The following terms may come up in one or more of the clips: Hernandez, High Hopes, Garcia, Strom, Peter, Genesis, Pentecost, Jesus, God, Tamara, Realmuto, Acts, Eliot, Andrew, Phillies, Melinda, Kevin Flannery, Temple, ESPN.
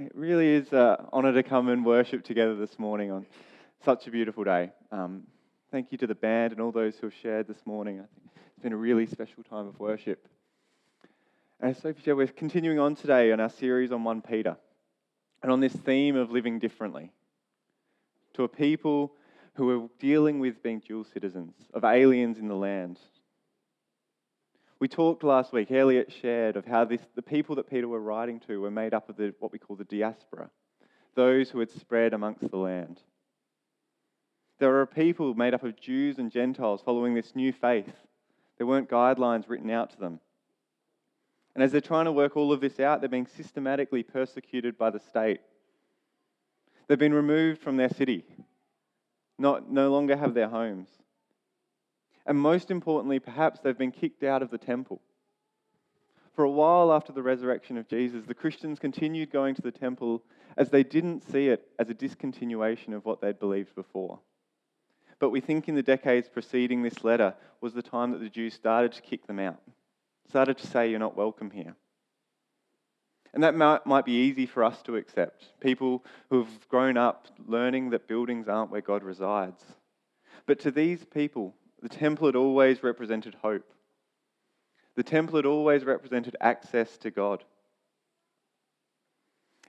It really is an honour to come and worship together this morning on such a beautiful day. Thank you to the band and all those who have shared this morning. I think it's been a really special time of worship. And as Sophie said, we're continuing on today on our series on 1 Peter and on this theme of living differently to a people who are dealing with being dual citizens, of aliens in the land. We talked last week, Eliot shared of how the people that Peter were writing to were made up of what we call the diaspora, those who had spread amongst the land. There are people made up of Jews and Gentiles following this new faith. There weren't guidelines written out to them. And as they're trying to work all of this out, they're being systematically persecuted by the state. They've been removed from their city, no longer have their homes. And most importantly, perhaps they've been kicked out of the temple. For a while after the resurrection of Jesus, the Christians continued going to the temple as they didn't see it as a discontinuation of what they'd believed before. But we think in the decades preceding this letter was the time that the Jews started to kick them out, started to say, "You're not welcome here." And that might be easy for us to accept, people who've grown up learning that buildings aren't where God resides. But to these people, the temple had always represented hope. The temple had always represented access to God.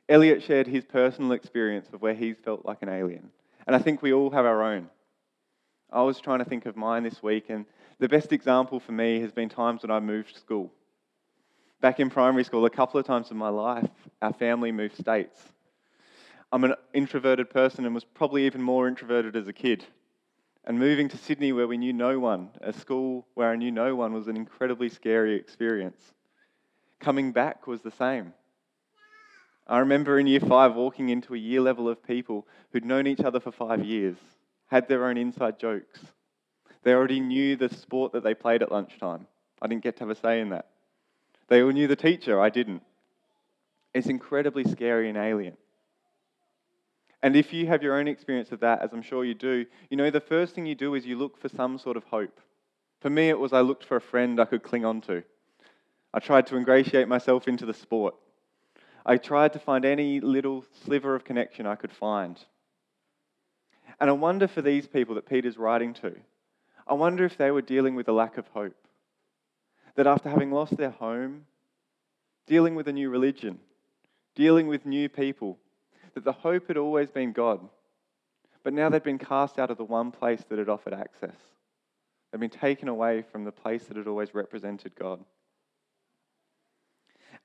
Eliot shared his personal experience of where he's felt like an alien. And I think we all have our own. I was trying to think of mine this week, and the best example for me has been times when I moved school. Back in primary school, a couple of times in my life, our family moved states. I'm an introverted person and was probably even more introverted as a kid. And moving to Sydney where we knew no one, a school where I knew no one, was an incredibly scary experience. Coming back was the same. I remember in year 5 walking into a year level of people who'd known each other for 5 years, had their own inside jokes. They already knew the sport that they played at lunchtime. I didn't get to have a say in that. They all knew the teacher, I didn't. It's incredibly scary and alien. And if you have your own experience of that, as I'm sure you do, you know, the first thing you do is you look for some sort of hope. For me, it was I looked for a friend I could cling on to. I tried to ingratiate myself into the sport. I tried to find any little sliver of connection I could find. And I wonder for these people that Peter's writing to, I wonder if they were dealing with a lack of hope. That after having lost their home, dealing with a new religion, dealing with new people, that the hope had always been God, but now they'd been cast out of the one place that had offered access. They'd been taken away from the place that had always represented God.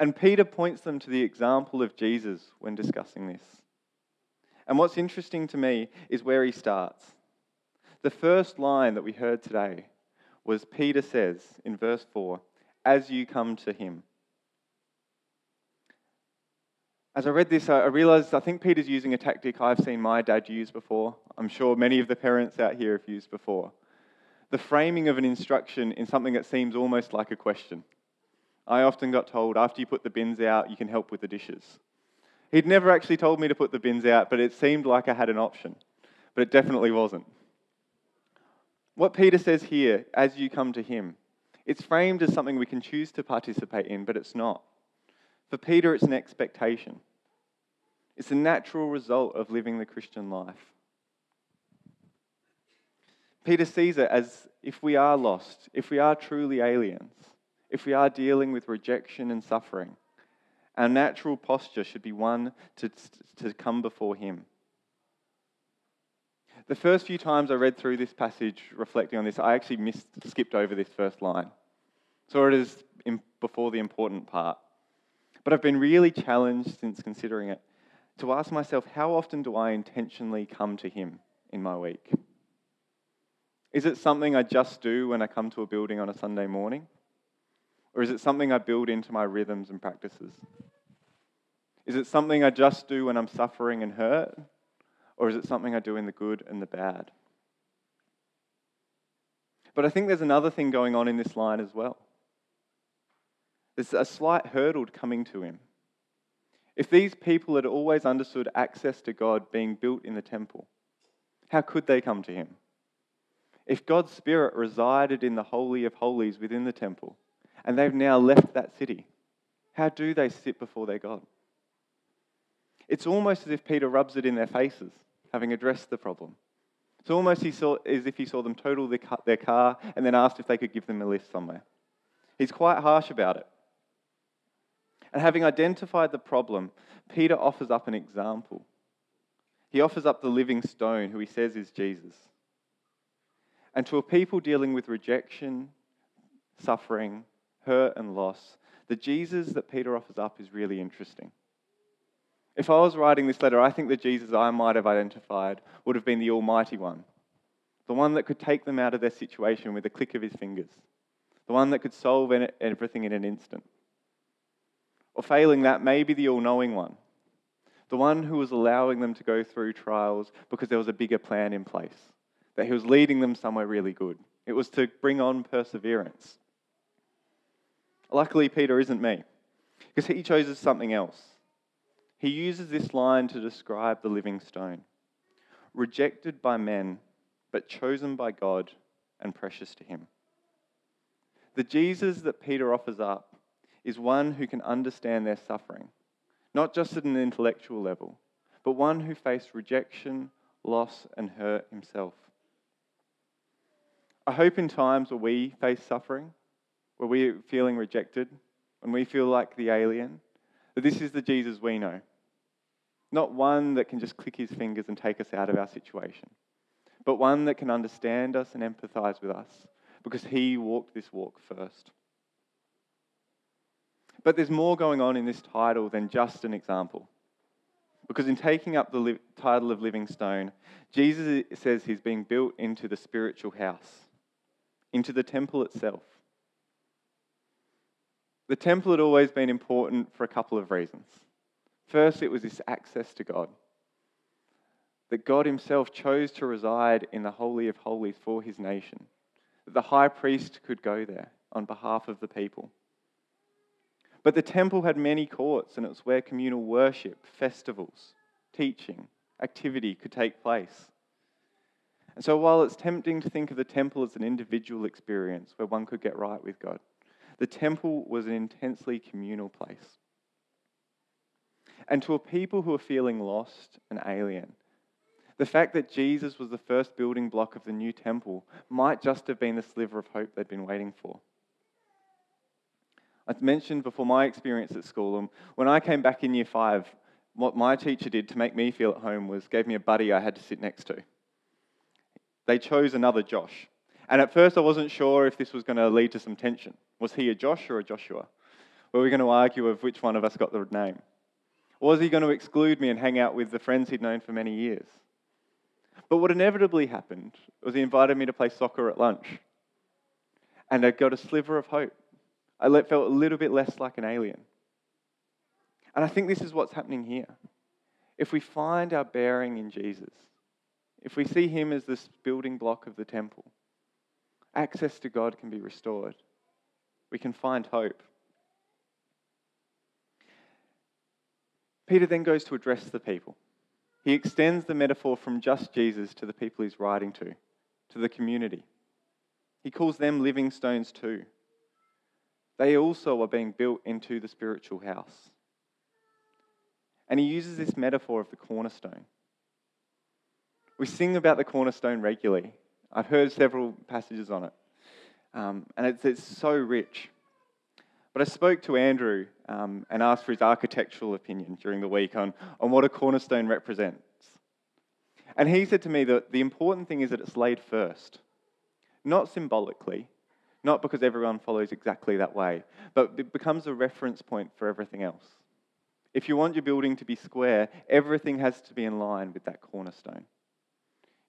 And Peter points them to the example of Jesus when discussing this. And what's interesting to me is where he starts. The first line that we heard today was Peter says in verse 4, "As you come to him." As I read this, I realised I think Peter's using a tactic I've seen my dad use before. I'm sure many of the parents out here have used before. The framing of an instruction in something that seems almost like a question. I often got told, after you put the bins out, you can help with the dishes. He'd never actually told me to put the bins out, but it seemed like I had an option. But it definitely wasn't. What Peter says here, as you come to him, it's framed as something we can choose to participate in, but it's not. For Peter, it's an expectation. It's a natural result of living the Christian life. Peter sees it as if we are lost, if we are truly aliens, if we are dealing with rejection and suffering, our natural posture should be one to come before him. The first few times I read through this passage, reflecting on this, I actually skipped over this first line. Saw it as before the important part. But I've been really challenged since considering it to ask myself, how often do I intentionally come to him in my week? Is it something I just do when I come to a building on a Sunday morning? Or is it something I build into my rhythms and practices? Is it something I just do when I'm suffering and hurt? Or is it something I do in the good and the bad? But I think there's another thing going on in this line as well. There's a slight hurdle to coming to him. If these people had always understood access to God being built in the temple, how could they come to him? If God's Spirit resided in the Holy of Holies within the temple, and they've now left that city, how do they sit before their God? It's almost as if Peter rubs it in their faces, having addressed the problem. It's almost as if he saw them total their car and then asked if they could give them a lift somewhere. He's quite harsh about it. And having identified the problem, Peter offers up an example. He offers up the living stone, who he says is Jesus. And to a people dealing with rejection, suffering, hurt and loss, the Jesus that Peter offers up is really interesting. If I was writing this letter, I think the Jesus I might have identified would have been the Almighty One, the one that could take them out of their situation with a click of his fingers, the one that could solve everything in an instant. Or failing that, maybe the all-knowing one, the one who was allowing them to go through trials because there was a bigger plan in place, that he was leading them somewhere really good. It was to bring on perseverance. Luckily, Peter isn't me, because he chooses something else. He uses this line to describe the living stone, rejected by men, but chosen by God and precious to him. The Jesus that Peter offers up is one who can understand their suffering, not just at an intellectual level, but one who faced rejection, loss, and hurt himself. I hope in times where we face suffering, where we're feeling rejected, when we feel like the alien, that this is the Jesus we know. Not one that can just click his fingers and take us out of our situation, but one that can understand us and empathize with us because he walked this walk first. But there's more going on in this title than just an example, because in taking up the title of Living Stone, Jesus says he's being built into the spiritual house, into the temple itself. The temple had always been important for a couple of reasons. First, it was this access to God, that God himself chose to reside in the Holy of Holies for his nation, that the high priest could go there on behalf of the people. But the temple had many courts, and it was where communal worship, festivals, teaching, activity could take place. And so while it's tempting to think of the temple as an individual experience where one could get right with God, the temple was an intensely communal place. And to a people who are feeling lost and alien, the fact that Jesus was the first building block of the new temple might just have been the sliver of hope they'd been waiting for. I've mentioned before my experience at school, and when I came back in Year 5, what my teacher did to make me feel at home was gave me a buddy I had to sit next to. They chose another Josh. And at first I wasn't sure if this was going to lead to some tension. Was he a Josh or a Joshua? Were we going to argue of which one of us got the name? Or was he going to exclude me and hang out with the friends he'd known for many years? But what inevitably happened was he invited me to play soccer at lunch. And I got a sliver of hope. I felt a little bit less like an alien. And I think this is what's happening here. If we find our bearing in Jesus, if we see him as this building block of the temple, access to God can be restored. We can find hope. Peter then goes to address the people. He extends the metaphor from just Jesus to the people he's writing to the community. He calls them living stones too. They also are being built into the spiritual house. And he uses this metaphor of the cornerstone. We sing about the cornerstone regularly. I've heard several passages on it, and it's so rich. But I spoke to Andrew and asked for his architectural opinion during the week on what a cornerstone represents. And he said to me that the important thing is that it's laid first, not symbolically, not because everyone follows exactly that way, but it becomes a reference point for everything else. If you want your building to be square, everything has to be in line with that cornerstone.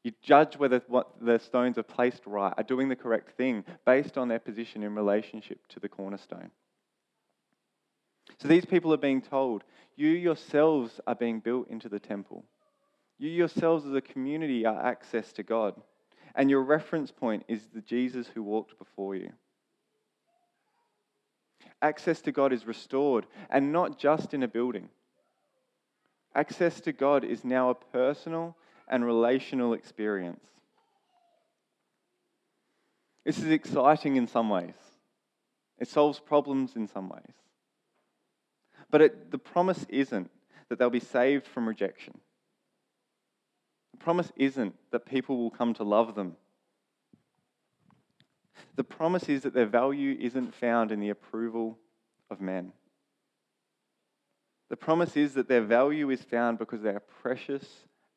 You judge whether what the stones are placed right, are doing the correct thing based on their position in relationship to the cornerstone. So these people are being told, you yourselves are being built into the temple. You yourselves as a community are access to God. And your reference point is the Jesus who walked before you. Access to God is restored, and not just in a building. Access to God is now a personal and relational experience. This is exciting in some ways. It solves problems in some ways. But the promise isn't that they'll be saved from rejection. The promise isn't that people will come to love them. The promise is that their value isn't found in the approval of men. The promise is that their value is found because they are precious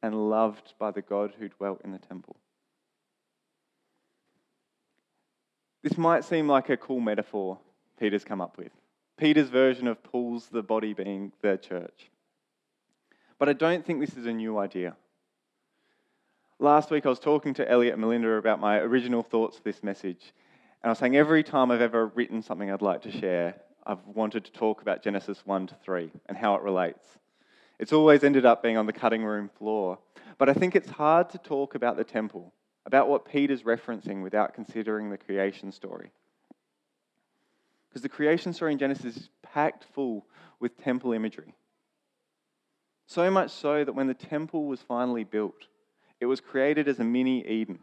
and loved by the God who dwelt in the temple. This might seem like a cool metaphor Peter's come up with. Peter's version of Paul's the body being the church. But I don't think this is a new idea. Last week I was talking to Eliot and Melinda about my original thoughts for this message. And I was saying every time I've ever written something I'd like to share, I've wanted to talk about Genesis 1-3 and how it relates. It's always ended up being on the cutting room floor. But I think it's hard to talk about the temple, about what Peter's referencing without considering the creation story. Because the creation story in Genesis is packed full with temple imagery. So much so that when the temple was finally built, it was created as a mini Eden.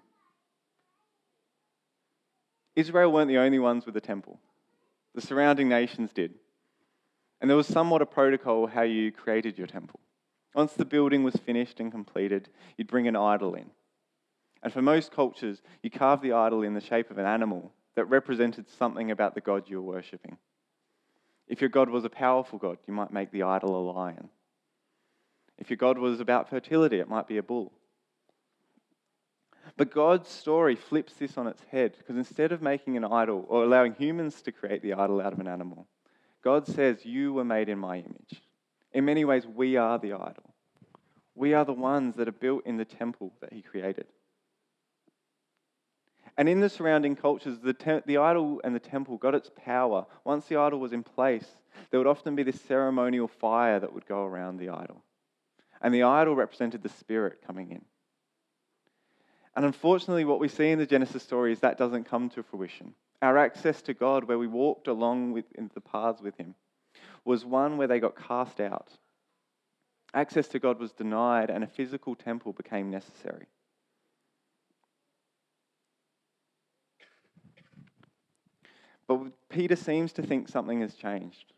Israel weren't the only ones with a temple. The surrounding nations did. And there was somewhat a protocol how you created your temple. Once the building was finished and completed, you'd bring an idol in. And for most cultures, you carved the idol in the shape of an animal that represented something about the God you were worshipping. If your God was a powerful God, you might make the idol a lion. If your God was about fertility, it might be a bull. But God's story flips this on its head, because instead of making an idol or allowing humans to create the idol out of an animal, God says, "You were made in my image." In many ways, we are the idol. We are the ones that are built in the temple that he created. And in the surrounding cultures, the idol and the temple got its power. Once the idol was in place, there would often be this ceremonial fire that would go around the idol. And the idol represented the spirit coming in. And unfortunately, what we see in the Genesis story is that doesn't come to fruition. Our access to God, where we walked along in the paths with him, was one where they got cast out. Access to God was denied, and a physical temple became necessary. But Peter seems to think something has changed.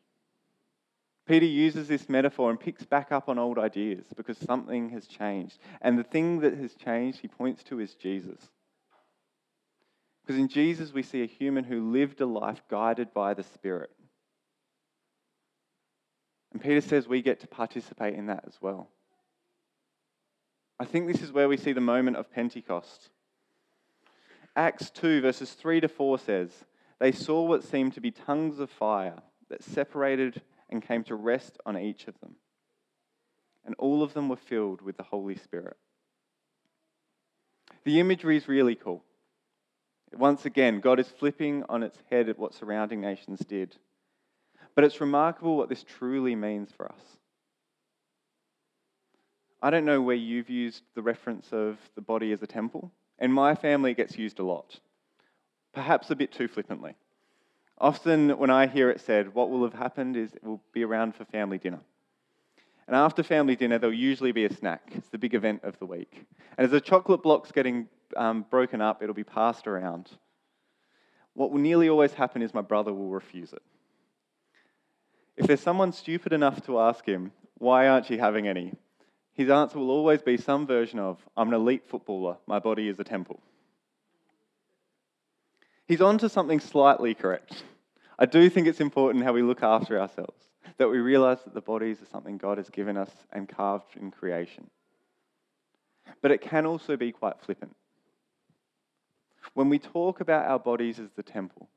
Peter uses this metaphor and picks back up on old ideas because something has changed. And the thing that has changed, he points to, is Jesus. Because in Jesus, we see a human who lived a life guided by the Spirit. And Peter says we get to participate in that as well. I think this is where we see the moment of Pentecost. Acts 2, verses 3-4 says, "They saw what seemed to be tongues of fire that separated and came to rest on each of them. And all of them were filled with the Holy Spirit." The imagery is really cool. Once again, God is flipping on its head at what surrounding nations did. But it's remarkable what this truly means for us. I don't know where you've used the reference of the body as a temple. In my family, it gets used a lot. Perhaps a bit too flippantly. Often when I hear it said, what will have happened is it will be around for family dinner. And after family dinner, there'll usually be a snack. It's the big event of the week. And as the chocolate block's getting broken up, it'll be passed around. What will nearly always happen is my brother will refuse it. If there's someone stupid enough to ask him, why aren't you having any? His answer will always be some version of, I'm an elite footballer, my body is a temple. He's on to something slightly correct. I do think it's important how we look after ourselves, that we realise that the bodies are something God has given us and carved in creation. But it can also be quite flippant. When we talk about our bodies as the temple,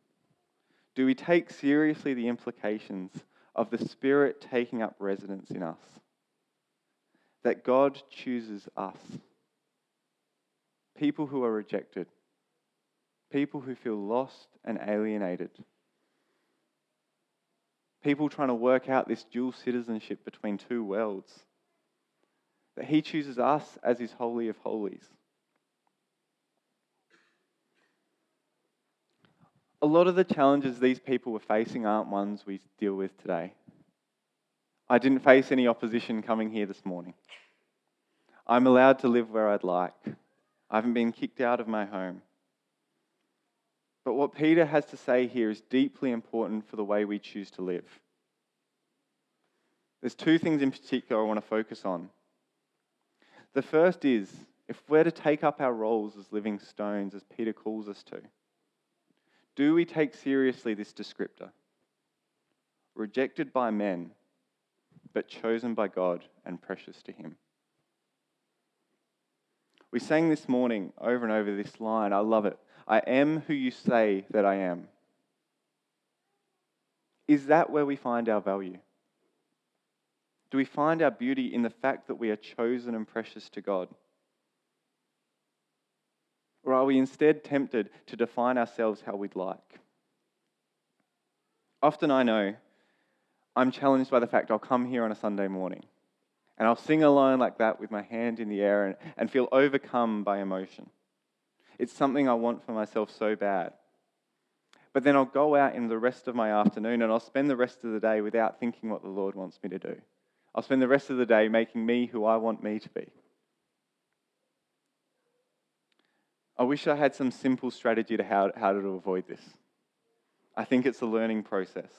do we take seriously the implications of the Spirit taking up residence in us? That God chooses us, people who are rejected, people who feel lost and alienated. People trying to work out this dual citizenship between two worlds. That he chooses us as his holy of holies. A lot of the challenges these people were facing aren't ones we deal with today. I didn't face any opposition coming here this morning. I'm allowed to live where I'd like. I haven't been kicked out of my home. But what Peter has to say here is deeply important for the way we choose to live. There's two things in particular I want to focus on. The first is, if we're to take up our roles as living stones, as Peter calls us to, do we take seriously this descriptor? Rejected by men, but chosen by God and precious to him. We sang this morning over and over this line. I love it. I am who you say that I am. Is that where we find our value? Do we find our beauty in the fact that we are chosen and precious to God? Or are we instead tempted to define ourselves how we'd like? Often I know I'm challenged by the fact I'll come here on a Sunday morning and I'll sing a line like that with my hand in the air and feel overcome by emotion. It's something I want for myself so bad. But then I'll go out in the rest of my afternoon and I'll spend the rest of the day without thinking what the Lord wants me to do. I'll spend the rest of the day making me who I want me to be. I wish I had some simple strategy to how to avoid this. I think it's a learning process.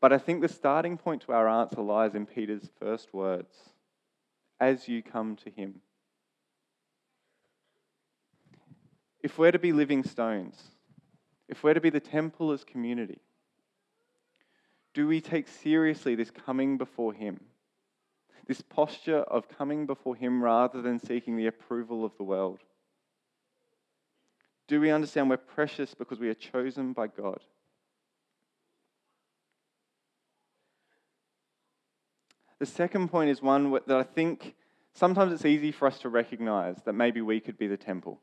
But I think the starting point to our answer lies in Peter's first words, as you come to him. If we're to be living stones, if we're to be the temple as community, do we take seriously this coming before him? This posture of coming before him rather than seeking the approval of the world? Do we understand we're precious because we are chosen by God? The second point is one that I think sometimes it's easy for us to recognize that maybe we could be the temple.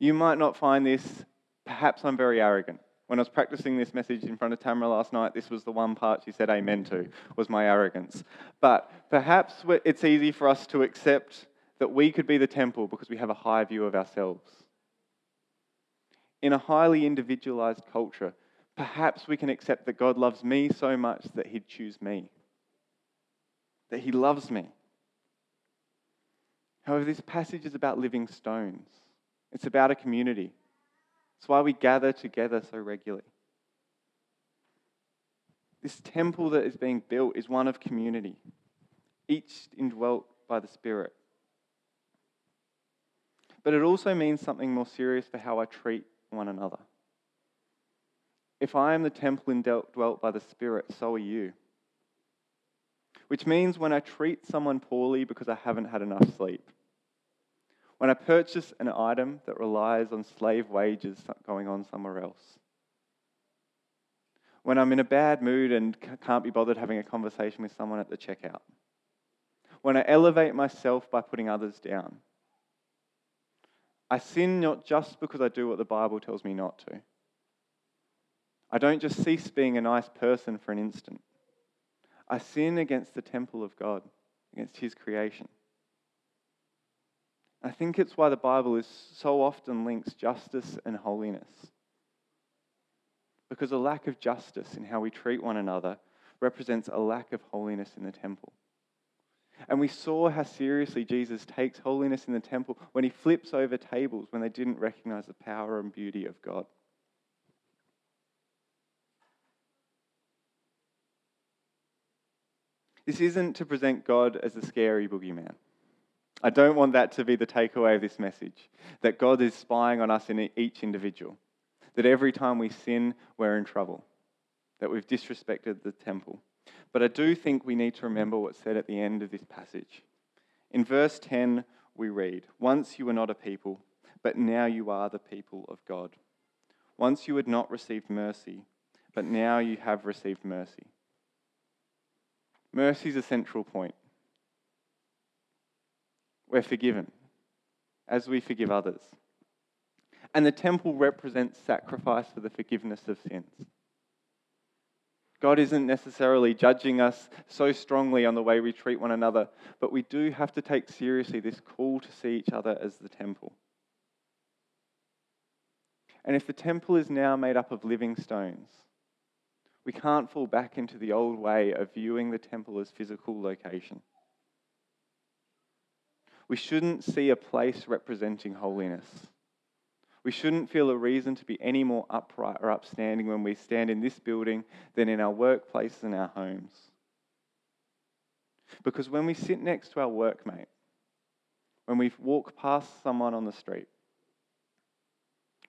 You might not find this, perhaps I'm very arrogant. When I was practicing this message in front of Tamara last night, this was the one part she said amen to, was my arrogance. But perhaps it's easy for us to accept that we could be the temple because we have a high view of ourselves. In a highly individualized culture, perhaps we can accept that God loves me so much that he'd choose me, that he loves me. However, this passage is about living stones. It's about a community. It's why we gather together so regularly. This temple that is being built is one of community, each indwelt by the Spirit. But it also means something more serious for how I treat one another. If I am the temple indwelt by the Spirit, so are you. Which means when I treat someone poorly because I haven't had enough sleep, when I purchase an item that relies on slave wages going on somewhere else, when I'm in a bad mood and can't be bothered having a conversation with someone at the checkout, when I elevate myself by putting others down, I sin not just because I do what the Bible tells me not to. I don't just cease being a nice person for an instant. I sin against the temple of God, against his creation. I think it's why the Bible is so often links justice and holiness. Because a lack of justice in how we treat one another represents a lack of holiness in the temple. And we saw how seriously Jesus takes holiness in the temple when he flips over tables when they didn't recognize the power and beauty of God. This isn't to present God as a scary boogeyman. I don't want that to be the takeaway of this message, that God is spying on us in each individual, that every time we sin, we're in trouble, that we've disrespected the temple. But I do think we need to remember what's said at the end of this passage. In verse 10, we read, once you were not a people, but now you are the people of God. Once you had not received mercy, but now you have received mercy. Mercy is a central point. We're forgiven as we forgive others. And the temple represents sacrifice for the forgiveness of sins. God isn't necessarily judging us so strongly on the way we treat one another, but we do have to take seriously this call to see each other as the temple. And if the temple is now made up of living stones, we can't fall back into the old way of viewing the temple as physical location. We shouldn't see a place representing holiness. We shouldn't feel a reason to be any more upright or upstanding when we stand in this building than in our workplaces and our homes. Because when we sit next to our workmate, when we walk past someone on the street,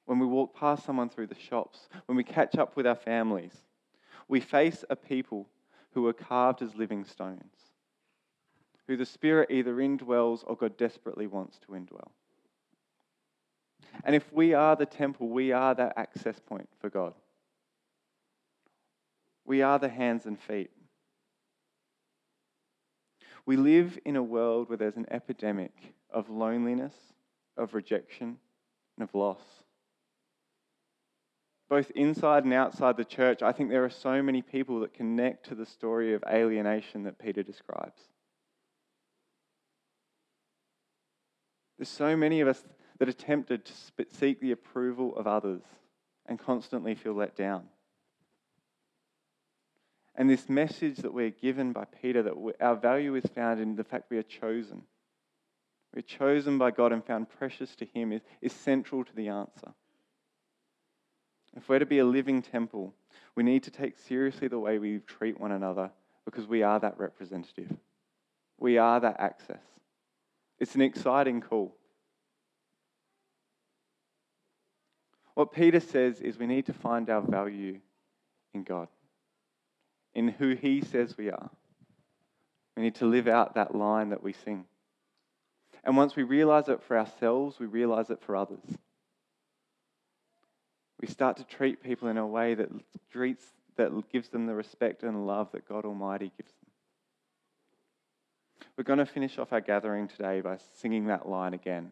when we walk past someone through the shops, when we catch up with our families, we face a people who are carved as living stones, who the Spirit either indwells or God desperately wants to indwell. And if we are the temple, we are that access point for God. We are the hands and feet. We live in a world where there's an epidemic of loneliness, of rejection, and of loss. Both inside and outside the church, I think there are so many people that connect to the story of alienation that Peter describes. There's so many of us that are tempted to seek the approval of others and constantly feel let down. And this message that we're given by Peter, that our value is found in the fact we are chosen. We're chosen by God and found precious to Him is central to the answer. If we're to be a living temple, we need to take seriously the way we treat one another because we are that representative. We are that access. It's an exciting call. What Peter says is we need to find our value in God, in who He says we are. We need to live out that line that we sing. And once we realize it for ourselves, we realize it for others. We start to treat people in a way that gives them the respect and love that God Almighty gives them. We're going to finish off our gathering today by singing that line again.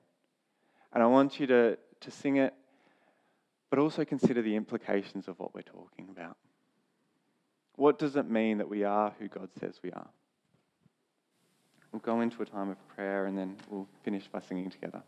And I want you to sing it, but also consider the implications of what we're talking about. What does it mean that we are who God says we are? We'll go into a time of prayer and then we'll finish by singing together.